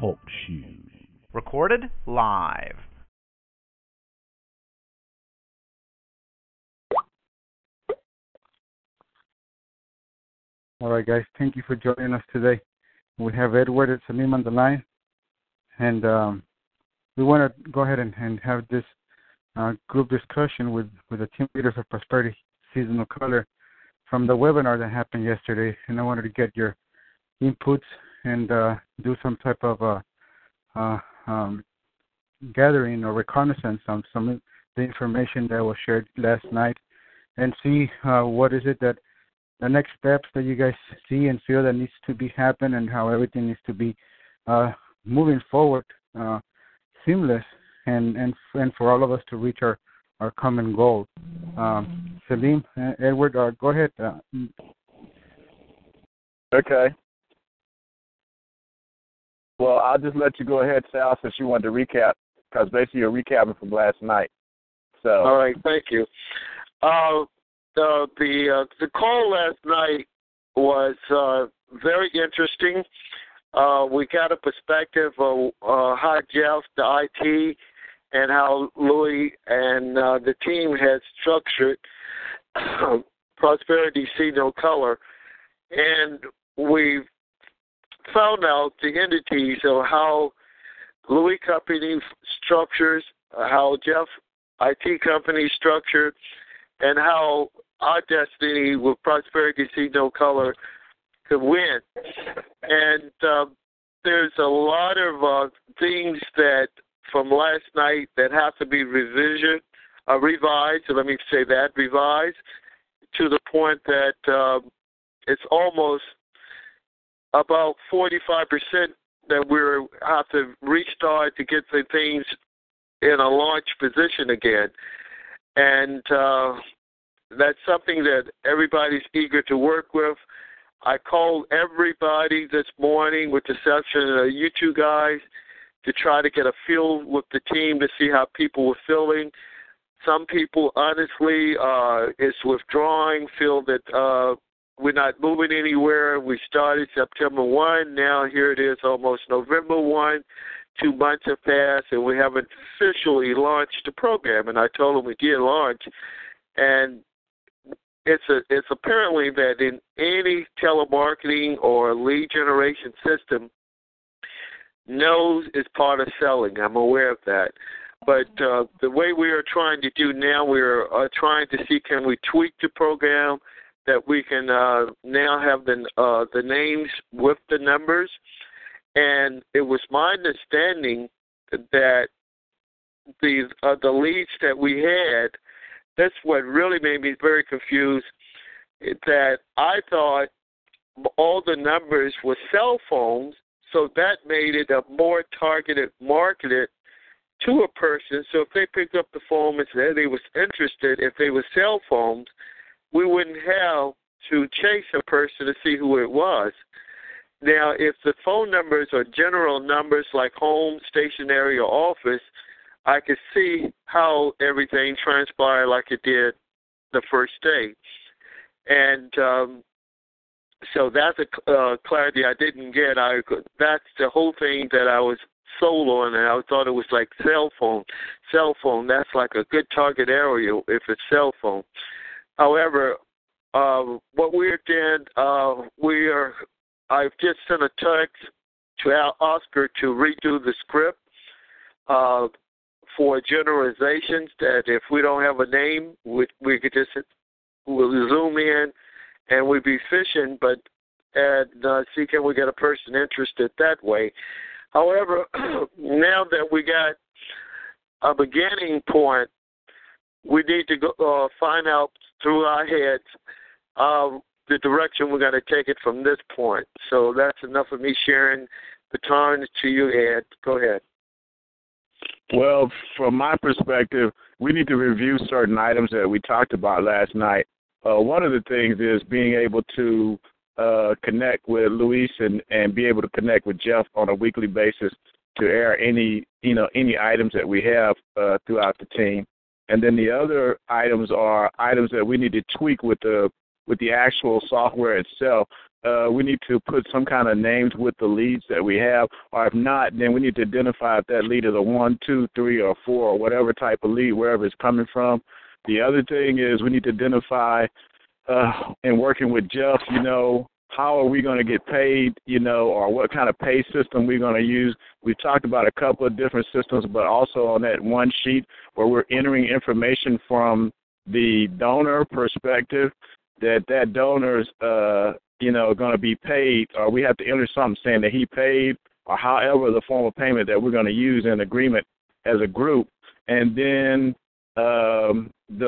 Talk shoes. Recorded live. All right, guys, thank you for joining us today. We have Edward and Salim on the line, and we want to go ahead and have this group discussion with the team leaders of Prosperity Seasonal Color from the webinar that happened yesterday, and I wanted to get your inputs and do some type of gathering or reconnaissance on some of the information that was shared last night and see what is it that the next steps that you guys see and feel that needs to be happen and how everything needs to be moving forward seamless and for all of us to reach our common goal. Salim, Edward, go ahead. Okay. Well, I'll just let you go ahead, Sal, since you wanted to recap, because basically you're recapping from last night. So. All right, thank you. The call last night was very interesting. We got a perspective of how Jeff, the IT, and how Louis and the team has structured Prosperity See No Color. And we found out the entities of how Louis Company structures, how Jeff IT Company structured, and how our destiny with Prosperity See No Color could win. And there's a lot of things that from last night that have to be revised to the point that it's almost about 45% that we have to restart to get the things in a launch position again. And that's something that everybody's eager to work with. I called everybody this morning, with the exception of you two guys, to try to get a feel with the team to see how people were feeling. Some people, honestly, is withdrawing, feel that we're not moving anywhere. We started September 1. Now here it is almost November 1. 2 months have passed, and we haven't officially launched the program. And I told them we did launch. And it's apparently that in any telemarketing or lead generation system, no's is part of selling. I'm aware of that. But the way we are trying to do now, we are trying to see can we tweak the program that we can now have the names with the numbers. And it was my understanding that the leads that we had, that's what really made me very confused, that I thought all the numbers were cell phones, so that made it a more targeted marketed to a person. So if they picked up the phone and said they was interested, if they were cell phones, we wouldn't have to chase a person to see who it was. Now, if the phone numbers are general numbers like home, stationary, or office, I could see how everything transpired like it did the first day. And so that's a clarity I didn't get. That's the whole thing that I was sold on, and I thought it was like cell phone. Cell phone, that's like a good target area if it's cell phone. However, what we're doing, I've just sent a text to Al Oscar to redo the script for generalizations that if we don't have a name, we could just we'll zoom in and we'd be fishing, but see can we get a person interested that way. However, now that we got a beginning point, we need to go, find out through our heads the direction we're going to take it from this point. So that's enough of me sharing. Baton to you, Ed. Go ahead. Well, from my perspective, we need to review certain items that we talked about last night. One of the things is being able to connect with Luis and be able to connect with Jeff on a weekly basis to air any items that we have throughout the team. And then the other items are items that we need to tweak with the actual software itself. We need to put some kind of names with the leads that we have, or if not, then we need to identify if that lead is a 1, 2, 3, or 4, or whatever type of lead, wherever it's coming from. The other thing is we need to identify, in working with Jeff, how are we going to get paid, or what kind of pay system we're going to use. We've talked about a couple of different systems, but also on that one sheet where we're entering information from the donor perspective that donor's going to be paid, or we have to enter something saying that he paid, or however the form of payment that we're going to use in agreement as a group. And then the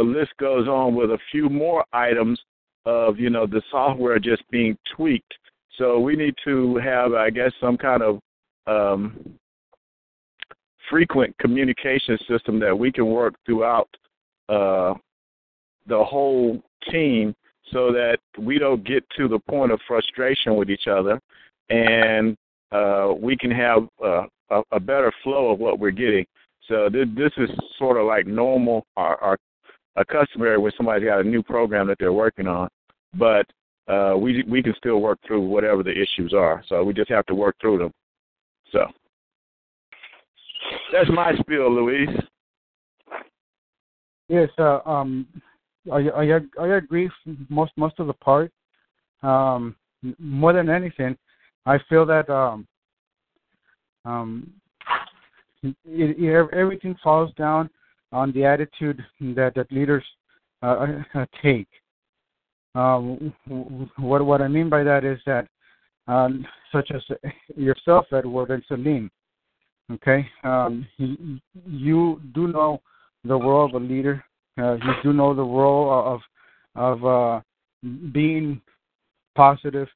list goes on with a few more items of, the software just being tweaked. So we need to have, I guess, some kind of frequent communication system that we can work throughout the whole team, so that we don't get to the point of frustration with each other, and we can have a better flow of what we're getting. So this is sort of like normal or customary when somebody's got a new program that they're working on, but we can still work through whatever the issues are. So we just have to work through them. So that's my spiel, Luis. Yes, I agree most of the part. More than anything, I feel that everything falls down on the attitude that leaders take. What I mean by that is that, such as yourself, Edward and Salim, okay, you do know the role of a leader. You do know the role of being positive,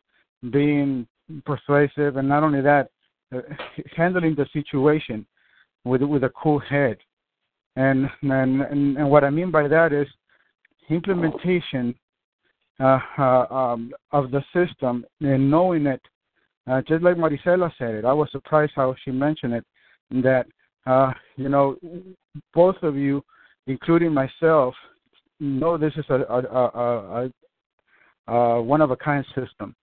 being persuasive, and not only that, handling the situation with a cool head. And what I mean by that is implementation of the system and knowing it. Just like Maricela said it, I was surprised how she mentioned it, that, both of you, including myself, this is a one-of-a-kind system.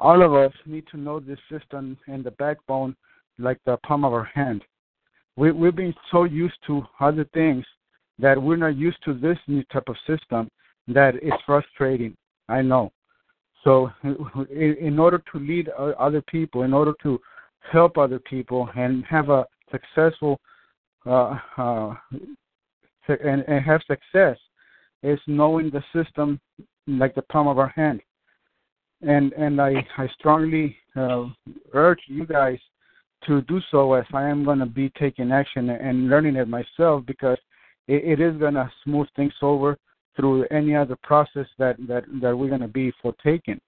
All of us need to know this system and the backbone like the palm of our hand. We've been so used to other things that we're not used to this new type of system that it's frustrating, I know. So in order to lead other people, in order to help other people and have a successful and have success is knowing the system like the palm of our hand. And I strongly urge you guys to do so, as I am going to be taking action and learning it myself, because it is going to smooth things over through any other process that we're going to be foretaking.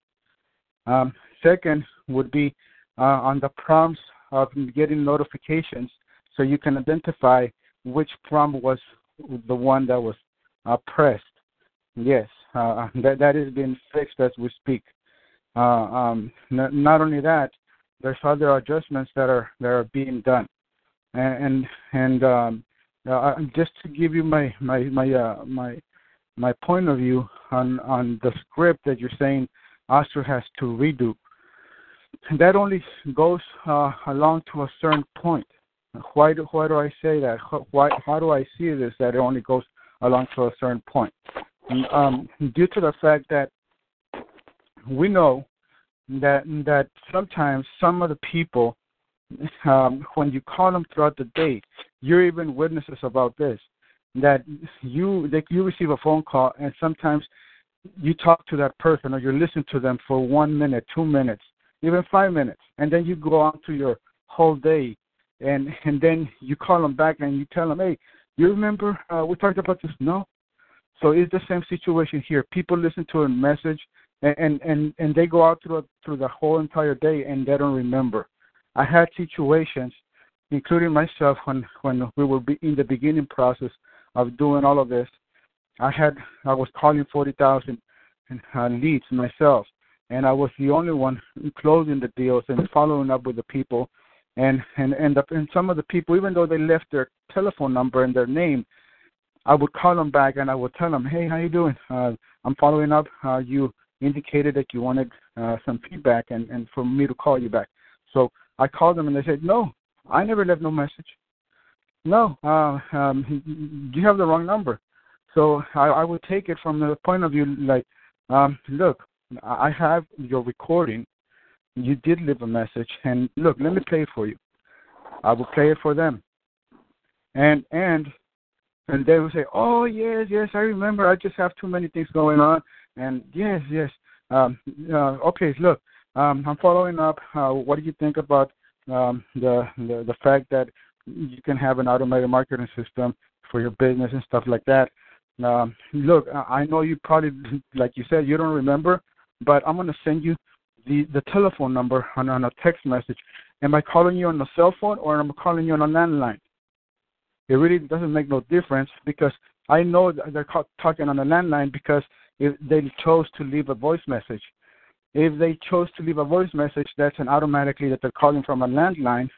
Second would be on the prompts of getting notifications, so you can identify which prompt was the one that was pressed. Yes, that is being fixed as we speak. Not only that, there's other adjustments that are being done. And just to give you my point of view on the script that you're saying Astro has to redo, that only goes along to a certain point. Why do I say that? How do I see this, that it only goes along to a certain point? Due to the fact that we know that sometimes some of the people, when you call them throughout the day, you're even witnesses about this, that you receive a phone call and sometimes you talk to that person or you listen to them for 1 minute, 2 minutes, even 5 minutes, and then you go on to your whole day. And then you call them back and you tell them, hey, you remember we talked about this? No. So it's the same situation here. People listen to a message And they go out through the whole entire day and they don't remember. I had situations, including myself, when we were in the beginning process of doing all of this. I was calling 40,000 leads myself, and I was the only one closing the deals and following up with the people. And some of the people, even though they left their telephone number and their name, I would call them back and I would tell them, "Hey, how you doing? I'm following up. You indicated that you wanted some feedback and for me to call you back." So I called them and they said, "No, I never left no message. No, you have the wrong number." So I would take it from the point of view like, look, I have your recording. You did leave a message, and look, let me play it for you. I will play it for them. And they will say, "Oh, yes, I remember. I just have too many things going on." And yes. Okay, look, I'm following up. What do you think about the fact that you can have an automated marketing system for your business and stuff like that? Look, I know you probably, like you said, you don't remember, but I'm going to send you the telephone number on a text message. Am I calling you on a cell phone or am I calling you on a landline? It really doesn't make no difference because I know they're talking on a landline because if they chose to leave a voice message. If they chose to leave a voice message, that's an automatically that they're calling from a landline.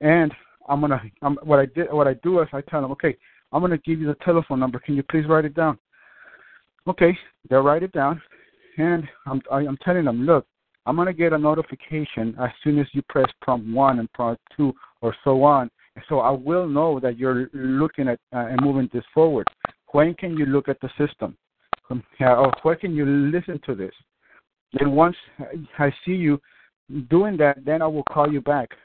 And what I do is I tell them, "Okay, I'm going to give you the telephone number. Can you please write it down?" Okay, they'll write it down. And I'm telling them, "Look, I'm going to get a notification as soon as you press prompt 1 and prompt 2 or so on. So I will know that you're looking at and moving this forward. When can you look at the system? Or when can you listen to this? Then once I see you doing that, then I will call you back.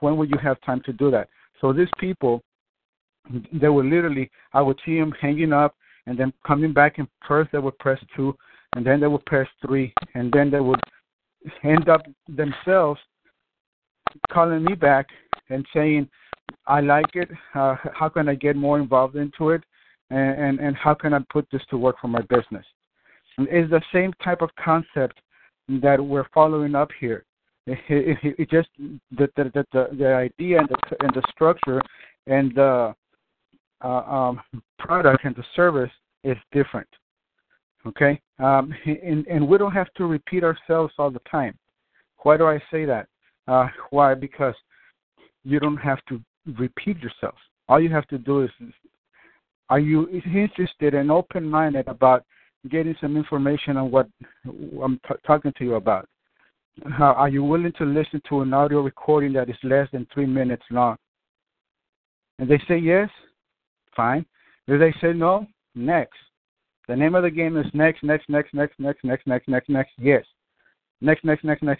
When will you have time to do that?" So these people, they were literally, I would see them hanging up and then coming back, and first they would press 2, and then they would press 3, and then they would end up themselves calling me back and saying, "I like it. How can I get more involved into it? And how can I put this to work for my business?" And it's the same type of concept that we're following up here. It just the idea and the structure and the product and the service is different. Okay, and we don't have to repeat ourselves all the time. Why do I say that? Why? Because you don't have to repeat yourself. All you have to do is, are you interested and open-minded about getting some information on what I'm talking to you about? Are you willing to listen to an audio recording that is less than 3 minutes long? And they say yes, fine. If they say no, next. The name of the game is next, yes. Next,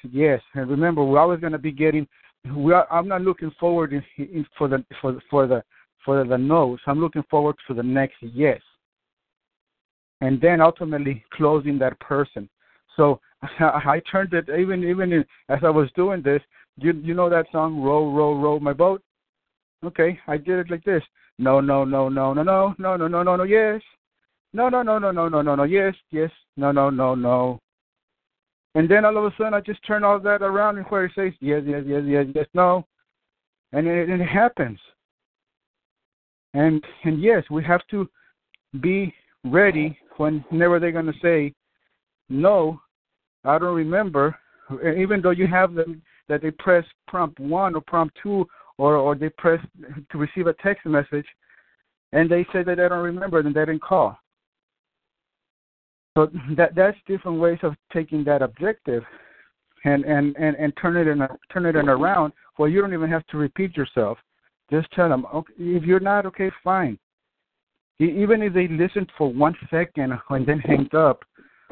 yes. And remember, we're always going to be getting. I'm not looking forward for the no's. I'm looking forward to the next yes, and then ultimately closing that person. So I turned it even as I was doing this. You know that song, "Row, row, row my boat." Okay, I did it like this. No, yes. No, yes, no. And then all of a sudden I just turn all that around and where it says yes, no. And it happens. And yes, we have to be ready whenever they're going to say, "No, I don't remember." Even though you have them that they press prompt 1 or prompt 2 or they press to receive a text message and they say that they don't remember, then they didn't call. So that's different ways of taking that objective and turn it around where you don't even have to repeat yourself. Just tell them, okay, if you're not, okay, fine. Even if they listened for 1 second and then hanged up,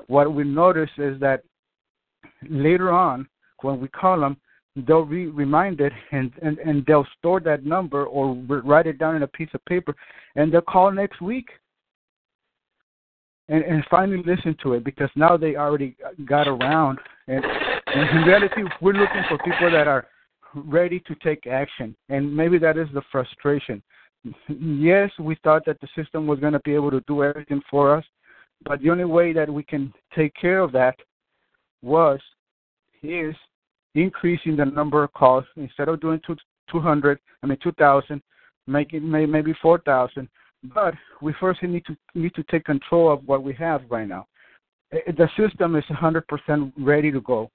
what we notice is that later on when we call them, they'll be reminded and they'll store that number or write it down in a piece of paper and they'll call next week. And finally listen to it because now they already got around. And in reality, we're looking for people that are ready to take action. And maybe that is the frustration. Yes, we thought that the system was going to be able to do everything for us. But the only way that we can take care of that is increasing the number of calls. Instead of doing 2,000, make it maybe 4,000. But we first need to take control of what we have right now. The system is 100% ready to go.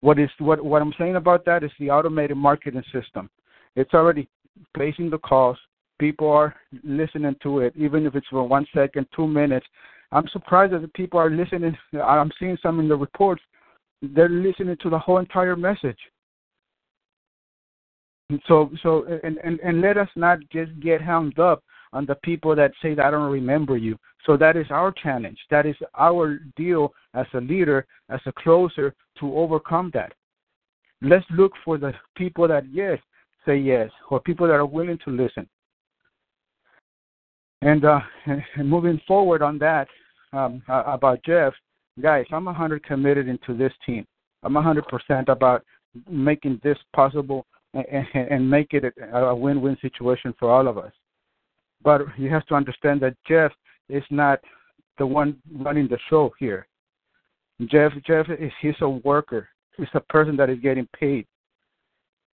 What I'm saying about that is the automated marketing system. It's already placing the calls. People are listening to it, even if it's for 1 second, 2 minutes. I'm surprised that the people are listening. I'm seeing some in the reports. They're listening to the whole entire message. And so let us not just get hung up on the people that say that I don't remember you. So that is our challenge. That is our deal as a leader, as a closer, to overcome that. Let's look for the people that say yes, or people that are willing to listen. And moving forward on that, about Jeff, guys, I'm 100% committed into this team. I'm 100% about making this possible and make it a win-win situation for all of us. But you have to understand that Jeff is not the one running the show here. Jeff is a worker. He's a person that is getting paid.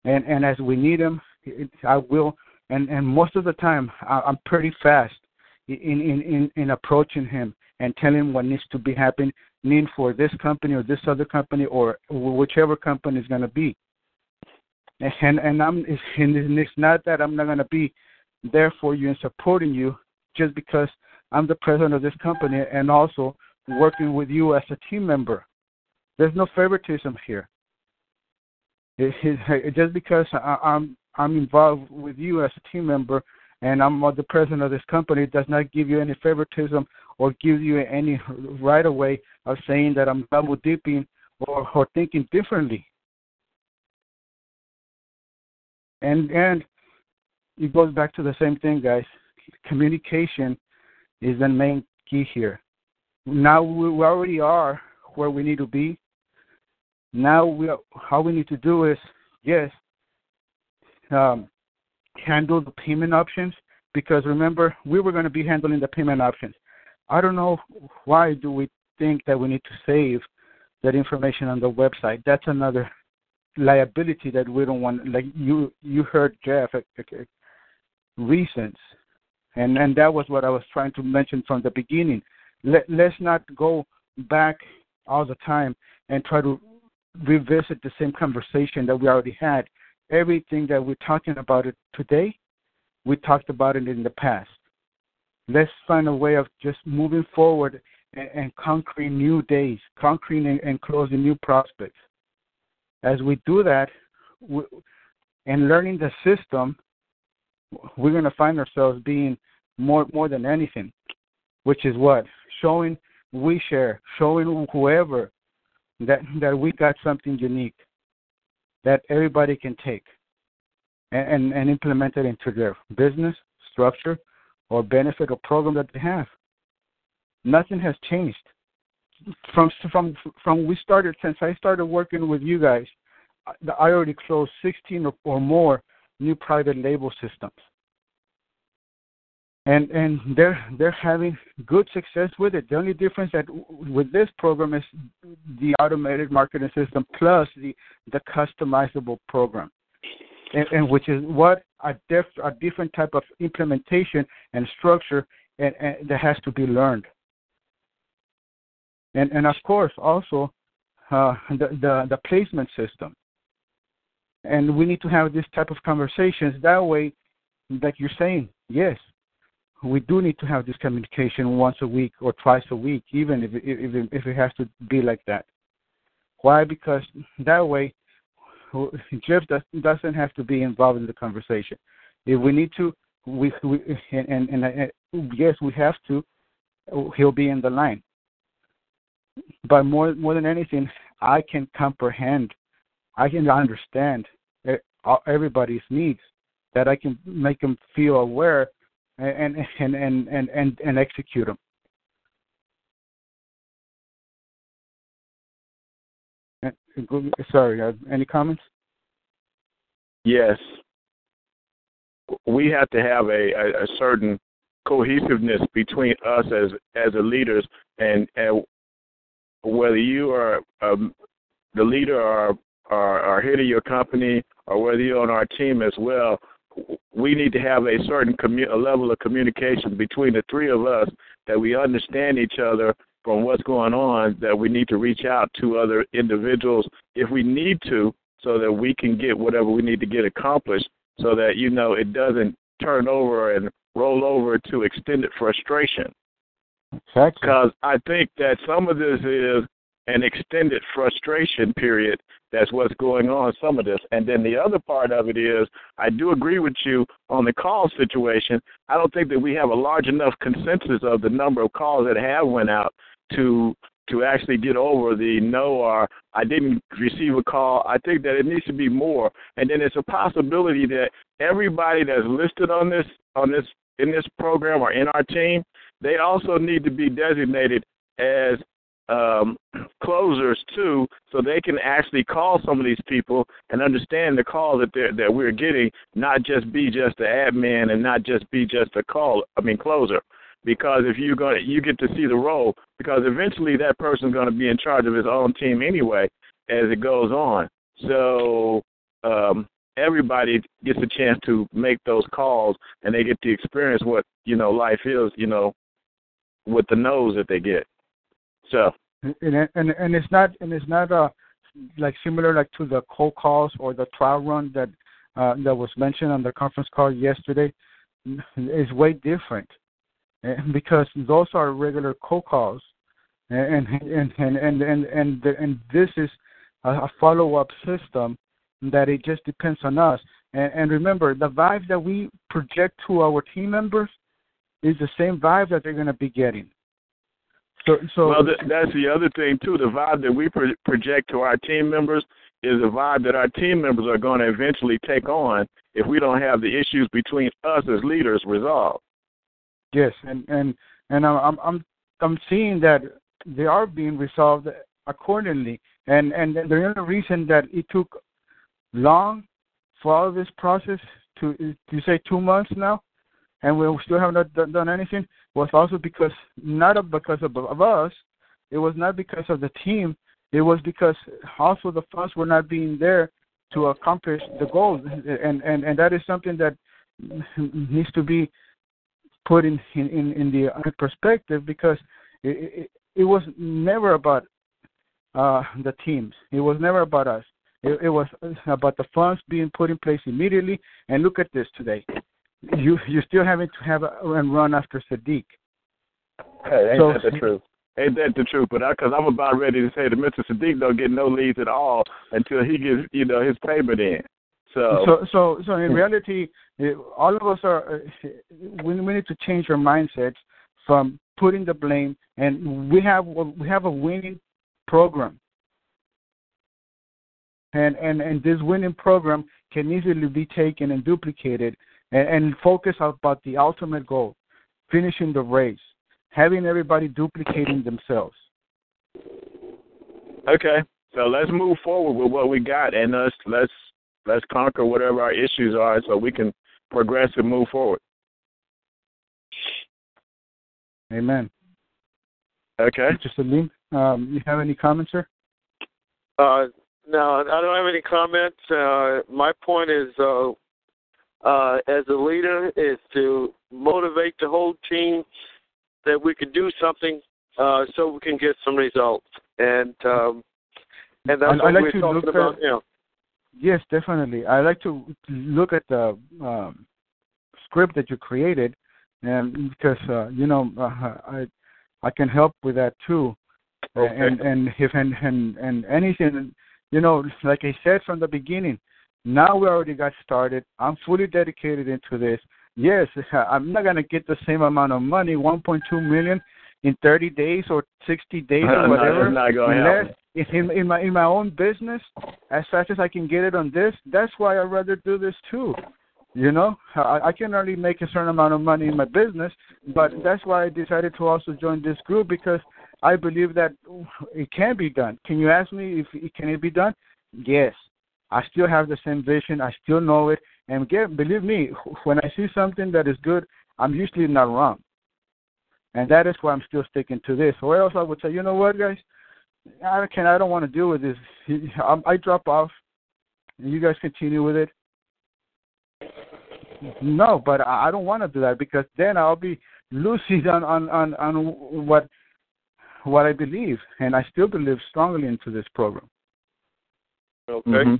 And as we need him, I will. And most of the time, I'm pretty fast in approaching him and telling him what needs to be happening for this company or this other company or whichever company is going to be. And it's not that I'm not going to be there for you and supporting you just because I'm the president of this company and also working with you as a team member. There's no favoritism here. Just because I'm involved with you as a team member and I'm the president of this company, it does not give you any favoritism or give you any right away of saying that I'm double dipping or thinking differently. And it goes back to the same thing, guys. Communication is the main key here. Now we already are where we need to be. Now how we need to do is, handle the payment options, because remember, we were going to be handling the payment options. I don't know why do we think that we need to save that information on the website. That's another liability that we don't want. Like you heard Jeff, reasons, and that was what I was trying to mention from the beginning. Let's not go back all the time and try to revisit the same conversation that we already had. Everything that we're talking about it today, we talked about it in the past. Let's find a way of just moving forward and conquering new days, conquering and closing new prospects. As we do that, and learning the system, we're going to find ourselves being more than anything, which is what? Showing whoever that we got something unique that everybody can take and implement it into their business structure or benefit or program that they have. Nothing has changed from we started. Since I started working with you guys, I already closed 16 or more new private label systems, and they're having good success with it. The only difference that with this program is the automated marketing system plus the customizable program, and which is what a different type of implementation and structure and that has to be learned. And of course also the placement system. And we need to have this type of conversations. That way, like you're saying, yes, we do need to have this communication once a week or twice a week, even if it has to be like that. Why? Because that way, Jeff doesn't have to be involved in the conversation. If we need to, yes, we have to. He'll be in the line. But more than anything, I can comprehend. I can understand everybody's needs, that I can make them feel aware and execute them. Sorry, any comments? Yes. We have to have a certain cohesiveness between us as the leaders, and whether you are the leader or head of your company, or whether you're on our team as well, we need to have a certain level of communication between the three of us, that we understand each other from what's going on, that we need to reach out to other individuals if we need to, so that we can get whatever we need to get accomplished, so that, you know, it doesn't turn over and roll over to extended frustration. Exactly. Because I think that some of this is an extended frustration period. That's what's going on, some of this. And then the other part of it is, I do agree with you on the call situation. I don't think that we have a large enough consensus of the number of calls that have went out to actually get over the no, or I didn't receive a call. I think that it needs to be more. And then it's a possibility that everybody that's listed on this in this program or in our team, they also need to be designated as closers too, so they can actually call some of these people and understand the call that we're getting, not just be just the admin and not just be just a closer. Because if you get to see the role, because eventually that person's going to be in charge of his own team anyway as it goes on. So everybody gets a chance to make those calls, and they get to experience what, you know, life is, you know, with the no's that they get. So. And it's not like similar like to the cold calls or the trial run that was mentioned on the conference call yesterday. It's way different, because those are regular cold calls, and this is a follow-up system that it just depends on us. And remember, the vibe that we project to our team members is the same vibe that they're going to be getting. Well, that's the other thing, too. The vibe that we project to our team members is a vibe that our team members are going to eventually take on if we don't have the issues between us as leaders resolved. Yes, and I'm seeing that they are being resolved accordingly. And the only reason that it took long for all this process to say 2 months now, and we still have not done anything, was also because, not because of us, it was not because of the team, it was because also the funds were not being there to accomplish the goal. And that is something that needs to be put in the perspective, because it was never about the teams. It was never about us. It was about the funds being put in place immediately. And look at this today. You're still having to have and run after Sadiq. Hey, that the truth? Ain't that the truth? But because I'm about ready to say that Mr. Sadiq don't get no leads at all until he gets, you know, his payment in. So in reality, all of us are. We need to change our mindsets from putting the blame. And we have a winning program. And this winning program can easily be taken and duplicated. And focus about the ultimate goal, finishing the race, having everybody duplicating themselves. Okay, so let's move forward with what we got, and let's conquer whatever our issues are, so we can progress and move forward. Amen. Okay. Mr. Salim, you have any comments, sir? No, I don't have any comments. My point is. As a leader is to motivate the whole team that we can do something so we can get some results. And that's what we're talking about now. Yes, definitely. I like to look at the script that you created, and because, you know, I can help with that too. Okay. And anything, you know, like I said from the beginning, now we already got started. I'm fully dedicated into this. Yes, I'm not going to get the same amount of money, $1.2 million, in 30 days or 60 days or whatever. No, not going unless in my own business, as fast as I can get it on this, that's why I'd rather do this too. You know, I can only make a certain amount of money in my business, but that's why I decided to also join this group, because I believe that it can be done. Can you ask me if it can be done? Yes. I still have the same vision. I still know it. And again, believe me, when I see something that is good, I'm usually not wrong. And that is why I'm still sticking to this. Or else I would say, you know what, guys? I don't want to deal with this. I drop off, and you guys continue with it. No, but I don't want to do that because then I'll be lucid on what I believe, and I still believe strongly into this program. Okay. Mm-hmm.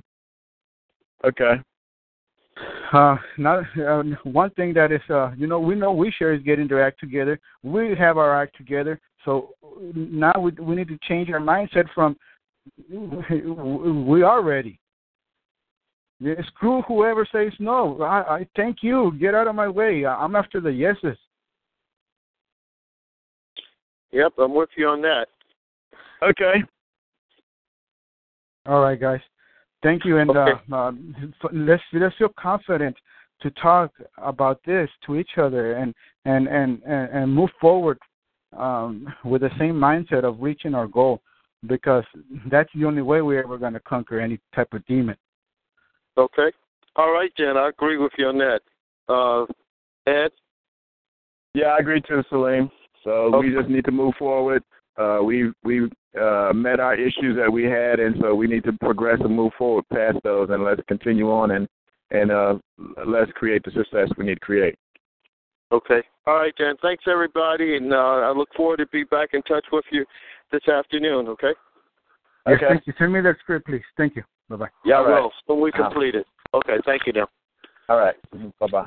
Okay. One thing that is, we know we share is getting their act together. We have our act together. So now we need to change our mindset from we are ready. Screw whoever says no. I thank you. Get out of my way. I'm after the yeses. Yep, I'm with you on that. Okay. All right, guys. Thank you, and okay. Let's feel confident to talk about this to each other and move forward with the same mindset of reaching our goal, because that's the only way we're ever going to conquer any type of demon. Okay. All right, Jen, I agree with you on that. Ed? Yeah, I agree too, Salim. So okay. We just need to move forward. We met our issues that we had, and so we need to progress and move forward past those, and let's continue on and let's create the success we need to create. Okay. All right, Jen. Thanks, everybody, and I look forward to be back in touch with you this afternoon, okay? Yes, okay. Thank you. Send me that script, please. Thank you. Bye-bye. Yeah, I will. So we complete it. Okay, thank you, Dan. All right. Bye-bye.